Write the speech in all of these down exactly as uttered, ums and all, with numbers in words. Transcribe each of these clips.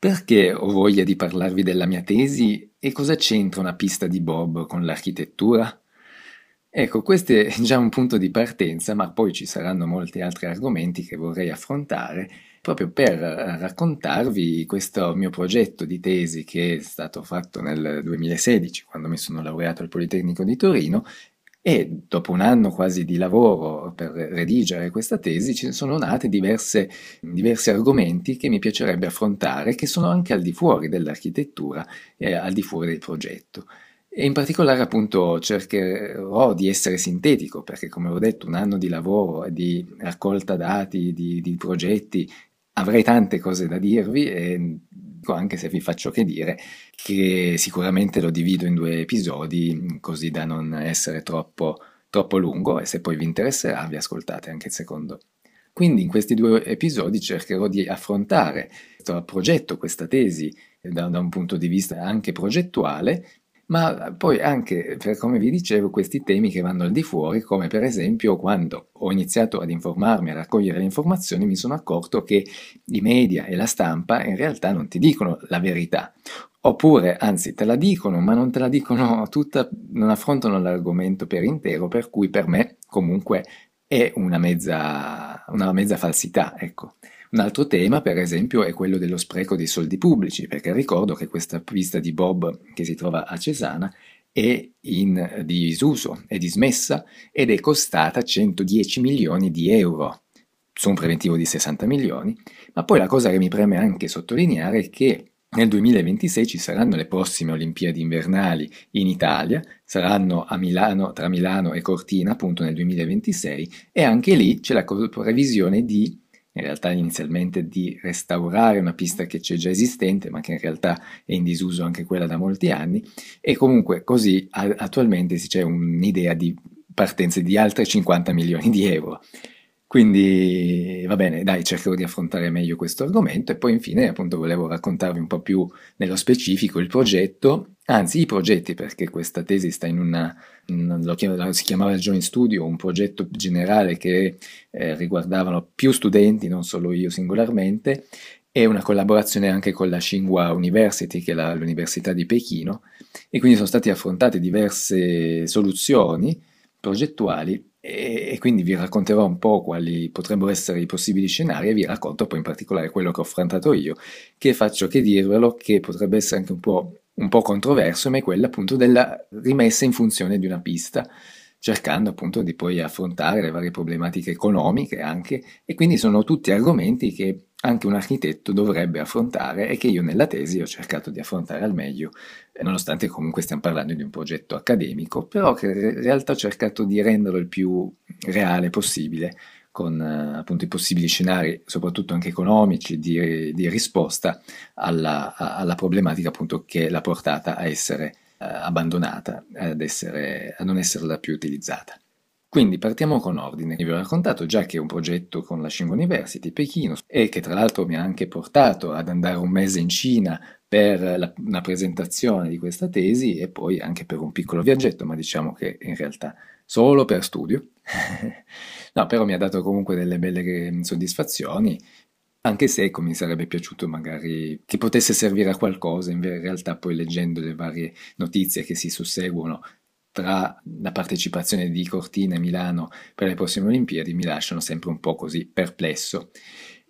Perché ho voglia di parlarvi della mia tesi e cosa c'entra una pista di bob con l'architettura? Ecco, questo è già un punto di partenza, ma poi ci saranno molti altri argomenti che vorrei affrontare proprio per raccontarvi questo mio progetto di tesi che è stato fatto nel duemilasedici, quando mi sono laureato al Politecnico di Torino, e dopo un anno quasi di lavoro per redigere questa tesi ci sono nate diverse, diversi argomenti che mi piacerebbe affrontare, che sono anche al di fuori dell'architettura e al di fuori del progetto. E in particolare appunto cercherò di essere sintetico, perché come ho detto un anno di lavoro, di raccolta dati, di, di progetti, avrei tante cose da dirvi, e dico, anche se vi faccio che dire, che sicuramente lo divido in due episodi così da non essere troppo, troppo lungo, e se poi vi interesserà vi ascoltate anche il secondo. Quindi in questi due episodi cercherò di affrontare questo progetto, questa tesi, da, da un punto di vista anche progettuale, ma poi anche, per come vi dicevo, questi temi che vanno al di fuori, come per esempio quando ho iniziato ad informarmi, a raccogliere le informazioni, mi sono accorto che i media e la stampa in realtà non ti dicono la verità, oppure anzi te la dicono, ma non te la dicono tutta, non affrontano l'argomento per intero, per cui per me comunque è una mezza, una mezza falsità, ecco. Un altro tema, per esempio, è quello dello spreco dei soldi pubblici, perché ricordo che questa pista di bob che si trova a Cesana è in disuso, è dismessa ed è costata centodieci milioni di euro, su un preventivo di sessanta milioni, ma poi la cosa che mi preme anche sottolineare è che nel duemilaventisei ci saranno le prossime Olimpiadi invernali in Italia, saranno a Milano, tra Milano e Cortina appunto nel duemilaventisei, e anche lì c'è la previsione di in realtà inizialmente di restaurare una pista che c'è già esistente, ma che in realtà è in disuso anche quella da molti anni, e comunque così a- attualmente c'è un'idea di partenze di altre cinquanta milioni di euro. Quindi va bene, dai, cercherò di affrontare meglio questo argomento, e poi infine appunto volevo raccontarvi un po' più nello specifico il progetto, anzi i progetti, perché questa tesi sta in una, lo chiamava, si chiamava il Joint Studio, un progetto generale che eh, riguardavano più studenti, non solo io singolarmente, e una collaborazione anche con la Tsinghua University, che è la, l'università di Pechino, e quindi sono state affrontate diverse soluzioni progettuali, e quindi vi racconterò un po' quali potrebbero essere i possibili scenari, e vi racconto poi in particolare quello che ho affrontato io, che faccio che dirvelo che potrebbe essere anche un po', un po' controverso, ma è quella appunto della rimessa in funzione di una pista, cercando appunto di poi affrontare le varie problematiche economiche anche, e quindi sono tutti argomenti che anche un architetto dovrebbe affrontare e che io nella tesi ho cercato di affrontare al meglio, nonostante comunque stiamo parlando di un progetto accademico, però che in realtà ho cercato di renderlo il più reale possibile, con appunto i possibili scenari, soprattutto anche economici, di, di risposta alla, alla problematica appunto che l'ha portata a essere abbandonata, ad essere, a non esserla più utilizzata. Quindi partiamo con ordine. Vi ho raccontato già che è un progetto con la Tsinghua University Pechino, e che tra l'altro mi ha anche portato ad andare un mese in Cina per la, una presentazione di questa tesi, e poi anche per un piccolo viaggetto, ma diciamo che in realtà solo per studio. No, però mi ha dato comunque delle belle soddisfazioni, anche se ecco, mi sarebbe piaciuto magari che potesse servire a qualcosa, in realtà poi leggendo le varie notizie che si susseguono tra la partecipazione di Cortina e Milano per le prossime Olimpiadi mi lasciano sempre un po' così perplesso.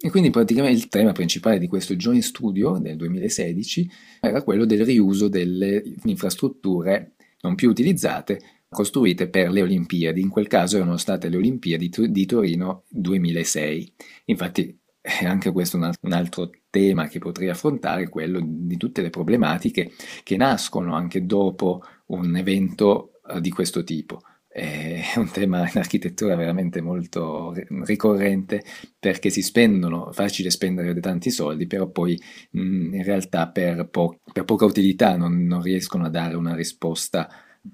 E quindi praticamente il tema principale di questo Joint Studio del duemilasedici era quello del riuso delle infrastrutture non più utilizzate costruite per le Olimpiadi, in quel caso erano state le Olimpiadi di Torino duemilasei. Infatti anche questo è un altro tema che potrei affrontare, quello di tutte le problematiche che nascono anche dopo un evento di questo tipo. È un tema in architettura veramente molto ricorrente, perché si spendono, facile spendere tanti soldi, però poi in realtà per, po- per poca utilità non, non riescono a dare una risposta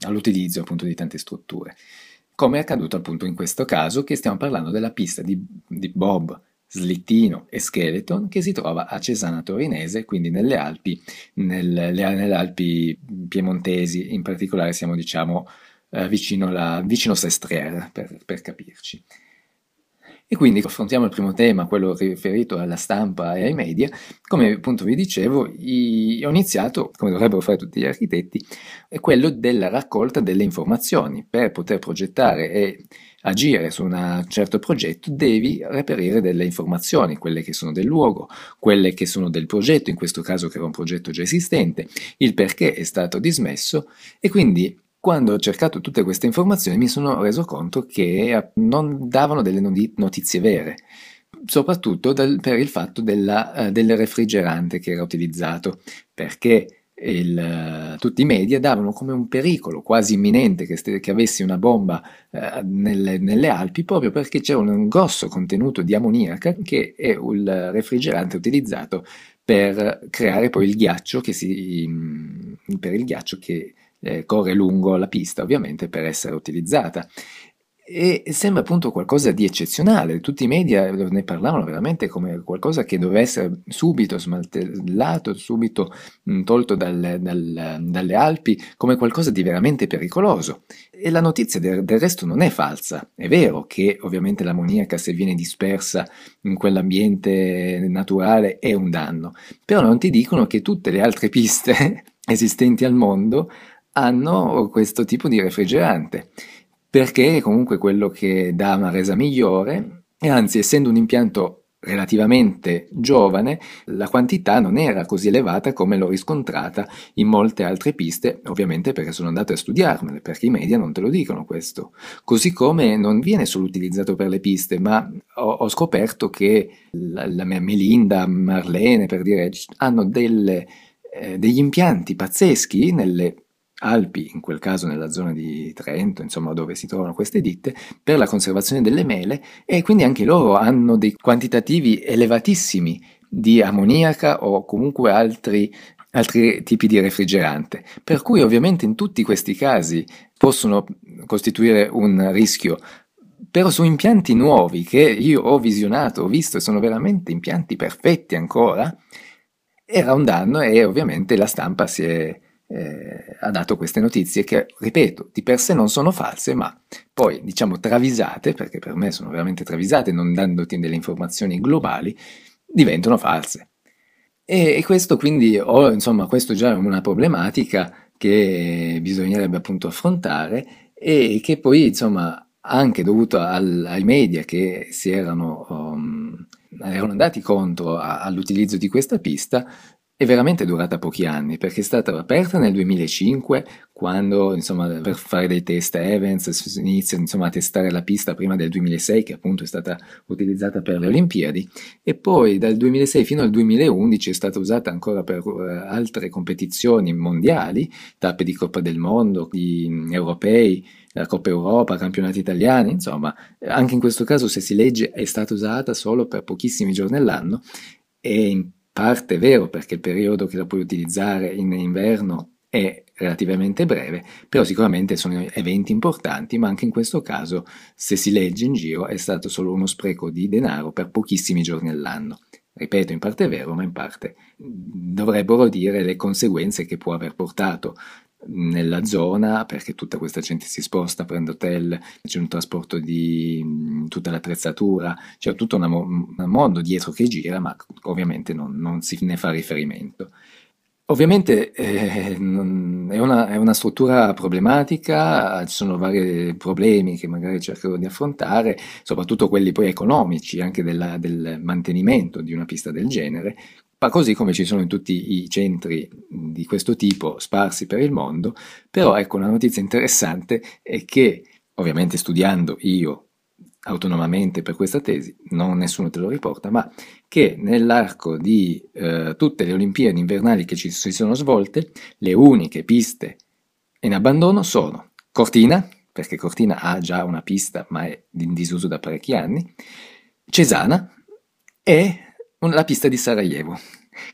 all'utilizzo appunto di tante strutture. Come è accaduto appunto in questo caso, che stiamo parlando della pista di, di bob, slittino e skeleton che si trova a Cesana Torinese, quindi nelle Alpi, nel, nelle Alpi piemontesi, in particolare siamo diciamo eh, vicino, la, vicino Sestriere per, per capirci. E quindi affrontiamo il primo tema, quello riferito alla stampa e ai media. Come appunto vi dicevo, i, ho iniziato, come dovrebbero fare tutti gli architetti, è quello della raccolta delle informazioni. Per poter progettare e agire su un certo progetto devi reperire delle informazioni, quelle che sono del luogo, quelle che sono del progetto, in questo caso che era un progetto già esistente, il perché è stato dismesso, e quindi quando ho cercato tutte queste informazioni mi sono reso conto che non davano delle notizie vere, soprattutto dal, per il fatto della, uh, del refrigerante che era utilizzato, perché il, uh, tutti i media davano come un pericolo quasi imminente che, st- che avessi una bomba uh, nelle, nelle Alpi, proprio perché c'era un, un grosso contenuto di ammoniaca, che è il refrigerante utilizzato per creare poi il ghiaccio che si, per il ghiaccio che Eh, corre lungo la pista, ovviamente, per essere utilizzata. E sembra appunto qualcosa di eccezionale, tutti i media ne parlavano veramente come qualcosa che doveva essere subito smantellato, subito mh, tolto dal, dal, dalle Alpi, come qualcosa di veramente pericoloso. E la notizia del, del resto non è falsa. È vero che ovviamente l'ammoniaca, se viene dispersa in quell'ambiente naturale, è un danno, però non ti dicono che tutte le altre piste esistenti al mondo hanno questo tipo di refrigerante, perché è comunque quello che dà una resa migliore, e anzi, essendo un impianto relativamente giovane, la quantità non era così elevata come l'ho riscontrata in molte altre piste, ovviamente perché sono andato a studiarmele, perché i media non te lo dicono questo. Così come non viene solo utilizzato per le piste, ma ho, ho scoperto che la, la mia Melinda, Marlene, per dire, hanno delle, eh, degli impianti pazzeschi nelle Alpi, in quel caso nella zona di Trento, insomma, dove si trovano queste ditte, per la conservazione delle mele, e quindi anche loro hanno dei quantitativi elevatissimi di ammoniaca o comunque altri, altri tipi di refrigerante, per cui ovviamente in tutti questi casi possono costituire un rischio, però su impianti nuovi che io ho visionato, ho visto, e sono veramente impianti perfetti ancora, era un danno, e ovviamente la stampa si è Eh, ha dato queste notizie che, ripeto, di per sé non sono false, ma poi, diciamo, travisate, perché per me sono veramente travisate, non dandoti delle informazioni globali, diventano false. E, e questo quindi, oh, insomma, questo già è una problematica che bisognerebbe appunto affrontare, e che poi, insomma, anche dovuto al, ai media che si erano, um, erano andati contro a, all'utilizzo di questa pista, è veramente durata pochi anni, perché è stata aperta nel duemilacinque, quando, insomma, per fare dei test events iniziano, insomma, a testare la pista prima del duemilasei, che appunto è stata utilizzata per le Olimpiadi, e poi dal duemilasei fino al duemilaundici è stata usata ancora per altre competizioni mondiali, tappe di Coppa del Mondo, di europei, la Coppa Europa, campionati italiani, insomma, anche in questo caso, se si legge, è stata usata solo per pochissimi giorni all'anno, e in parte è vero, perché il periodo che la puoi utilizzare in inverno è relativamente breve, però sicuramente sono eventi importanti, ma anche in questo caso, se si legge in giro, è stato solo uno spreco di denaro per pochissimi giorni all'anno. Ripeto, in parte è vero, ma in parte dovrebbero dire le conseguenze che può aver portato nella zona, perché tutta questa gente si sposta, prende hotel, c'è un trasporto di tutta l'attrezzatura, c'è tutto una, un mondo dietro che gira, ma ovviamente non, non si ne fa riferimento. Ovviamente eh, non, è, una, è una struttura problematica, ci sono vari problemi che magari cercherò di affrontare, soprattutto quelli poi economici, anche della, del mantenimento di una pista del genere, ma così come ci sono in tutti i centri di questo tipo sparsi per il mondo. Però ecco, una notizia interessante è che, ovviamente studiando io autonomamente per questa tesi, non nessuno te lo riporta, ma che nell'arco di eh, tutte le Olimpiadi invernali che ci si sono svolte, le uniche piste in abbandono sono Cortina, perché Cortina ha già una pista ma è in disuso da parecchi anni, Cesana e la pista di Sarajevo,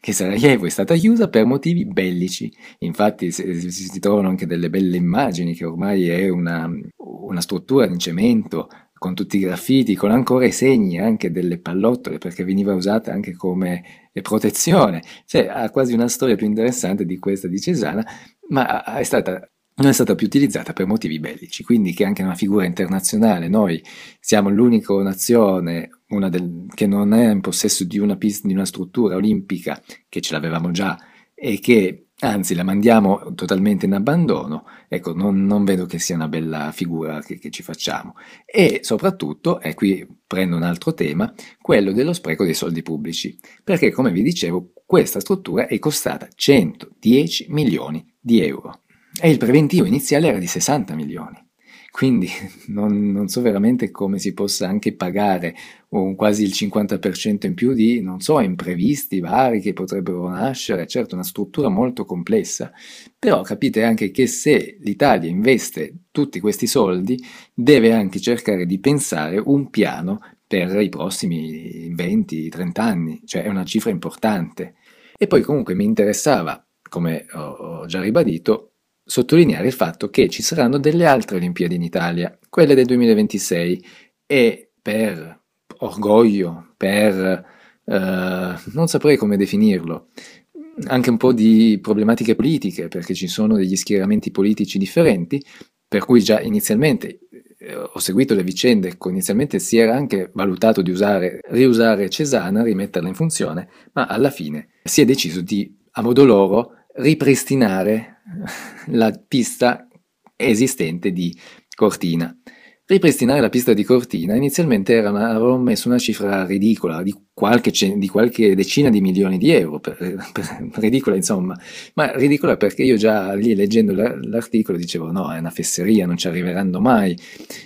che Sarajevo è stata chiusa per motivi bellici. Infatti si trovano anche delle belle immagini, che ormai è una, una struttura in cemento, con tutti i graffiti, con ancora i segni anche delle pallottole, perché veniva usata anche come protezione. Cioè, ha quasi una storia più interessante di questa di Cesana, ma è stata non è stata più utilizzata per motivi bellici, quindi che anche una figura internazionale, noi siamo l'unica nazione una del, che non è in possesso di una, pista, di una struttura olimpica, che ce l'avevamo già e che anzi la mandiamo totalmente in abbandono, ecco non, non vedo che sia una bella figura che, che ci facciamo. E soprattutto, e qui prendo un altro tema, quello dello spreco dei soldi pubblici, perché come vi dicevo questa struttura è costata centodieci milioni di euro. E il preventivo iniziale era di sessanta milioni, quindi non, non so veramente come si possa anche pagare un, quasi il cinquanta per cento in più di, non so, imprevisti vari che potrebbero nascere. Certo, una struttura molto complessa, però capite anche che se l'Italia investe tutti questi soldi, deve anche cercare di pensare un piano per i prossimi venti trenta anni, cioè è una cifra importante. E poi comunque mi interessava, come ho, ho già ribadito, sottolineare il fatto che ci saranno delle altre Olimpiadi in Italia, quelle del duemilaventisei, e per orgoglio, per eh, non saprei come definirlo, anche un po' di problematiche politiche, perché ci sono degli schieramenti politici differenti, per cui già inizialmente eh, ho seguito le vicende, inizialmente si era anche valutato di usare, riusare Cesana, rimetterla in funzione, ma alla fine si è deciso di, a modo loro, ripristinare la pista esistente di Cortina. Ripristinare la pista di Cortina inizialmente era una, avevano messo una cifra ridicola di qualche, di qualche decina di milioni di euro, per, per, ridicola insomma, ma ridicola perché io già lì leggendo l'articolo dicevo no, è una fesseria, non ci arriveranno mai,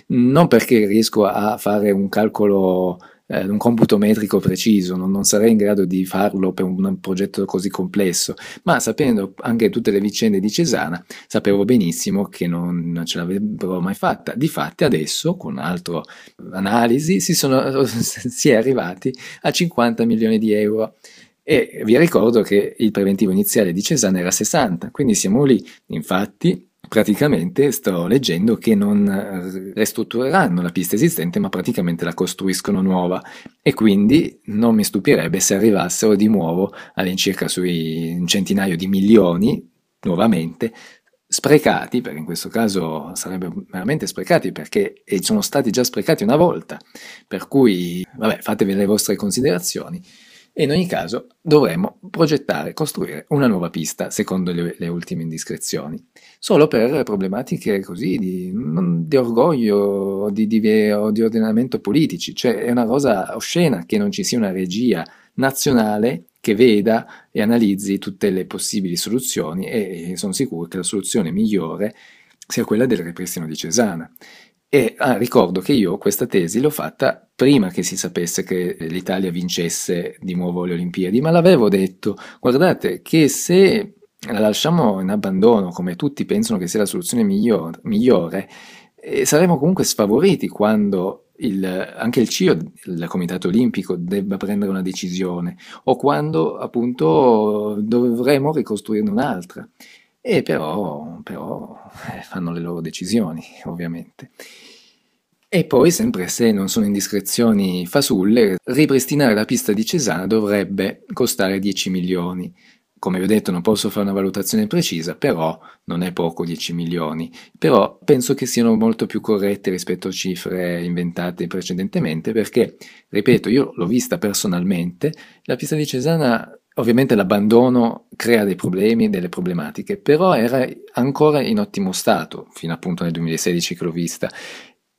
non perché riesco a fare un calcolo, un computo metrico preciso, non, non sarei in grado di farlo per un, un progetto così complesso, ma sapendo anche tutte le vicende di Cesana, sapevo benissimo che non, non ce l'avrebbero mai fatta. Difatti adesso, con altre analisi, si, sono, si è arrivati a cinquanta milioni di euro. E vi ricordo che il preventivo iniziale di Cesana era sessanta, quindi siamo lì. Infatti praticamente sto leggendo che non ristruttureranno la pista esistente, ma praticamente la costruiscono nuova, e quindi non mi stupirebbe se arrivassero di nuovo all'incirca sui un centinaio di milioni nuovamente sprecati, perché in questo caso sarebbero veramente sprecati, perché sono stati già sprecati una volta, per cui vabbè, fatevi le vostre considerazioni. E in ogni caso dovremmo progettare, costruire una nuova pista, secondo le, le ultime indiscrezioni, solo per problematiche così di, di orgoglio, di, di, di ordinamento politici. Cioè è una cosa oscena che non ci sia una regia nazionale che veda e analizzi tutte le possibili soluzioni, e sono sicuro che la soluzione migliore sia quella del ripristino di Cesana. E ah, ricordo che io questa tesi l'ho fatta prima che si sapesse che l'Italia vincesse di nuovo le Olimpiadi, ma l'avevo detto, guardate che se la lasciamo in abbandono, come tutti pensano che sia la soluzione migliore, migliore eh, saremo comunque sfavoriti quando il, anche il C I O, il Comitato Olimpico, debba prendere una decisione, o quando appunto dovremo ricostruirne un'altra. E però, però eh, fanno le loro decisioni, ovviamente. E poi, sempre se non sono indiscrezioni fasulle, ripristinare la pista di Cesana dovrebbe costare dieci milioni. Come vi ho detto, non posso fare una valutazione precisa, però non è poco dieci milioni. Però penso che siano molto più corrette rispetto a cifre inventate precedentemente, perché, ripeto, io l'ho vista personalmente, la pista di Cesana. Ovviamente l'abbandono crea dei problemi, delle problematiche, però era ancora in ottimo stato, fino appunto nel duemilasedici che l'ho vista,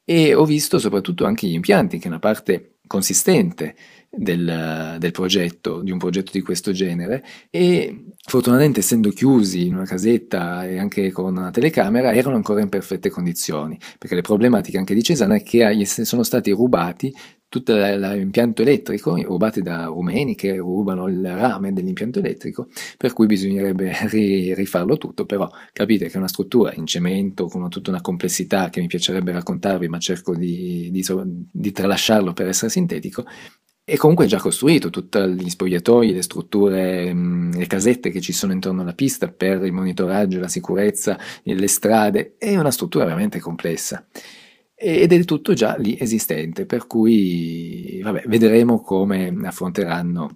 e ho visto soprattutto anche gli impianti, che è una parte consistente del, del progetto, di un progetto di questo genere, e fortunatamente essendo chiusi in una casetta e anche con una telecamera erano ancora in perfette condizioni, perché le problematiche anche di Cesana è che sono stati rubati tutto l'impianto elettrico, rubate da rumeni che rubano il rame dell'impianto elettrico, per cui bisognerebbe ri, rifarlo tutto. Però capite che è una struttura in cemento con tutta una complessità che mi piacerebbe raccontarvi, ma cerco di, di, di tralasciarlo per essere sintetico. E comunque è già costruito, tutti gli spogliatoi, le strutture, le casette che ci sono intorno alla pista per il monitoraggio, la sicurezza, le strade, è una struttura veramente complessa. Ed è tutto già lì esistente, per cui vabbè, vedremo come affronteranno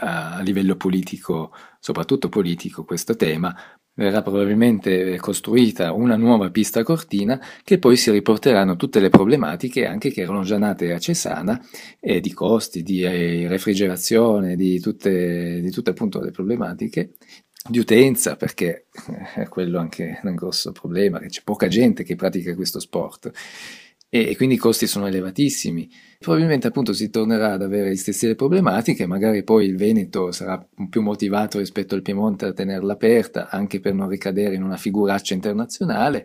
a livello politico, soprattutto politico, questo tema. verrà probabilmente costruita una nuova pista a Cortina, che poi si riporteranno tutte le problematiche anche che erano già nate a Cesana, eh, di costi, di eh, refrigerazione, di tutte, di tutte appunto le problematiche di utenza, perché eh, quello anche è un grosso problema, che c'è poca gente che pratica questo sport e, e quindi i costi sono elevatissimi. Probabilmente appunto si tornerà ad avere le stesse problematiche, magari poi il Veneto sarà più motivato rispetto al Piemonte a tenerla aperta, anche per non ricadere in una figuraccia internazionale.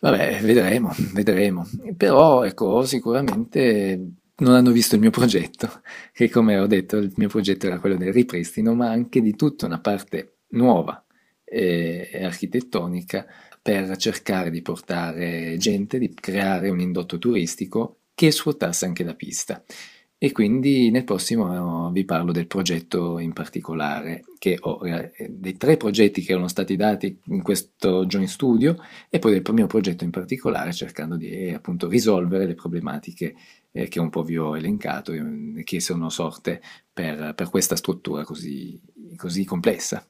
Vabbè, vedremo, vedremo. Però ecco, sicuramente non hanno visto il mio progetto, che come ho detto il mio progetto era quello del ripristino, ma anche di tutta una parte nuova e architettonica per cercare di portare gente, di creare un indotto turistico che svuotasse anche la pista. E quindi nel prossimo vi parlo del progetto in particolare, che ho, dei tre progetti che erano stati dati in questo joint studio, e poi del mio progetto in particolare, cercando di appunto risolvere le problematiche eh, che un po' vi ho elencato, che sono sorte per, per questa struttura così, così complessa.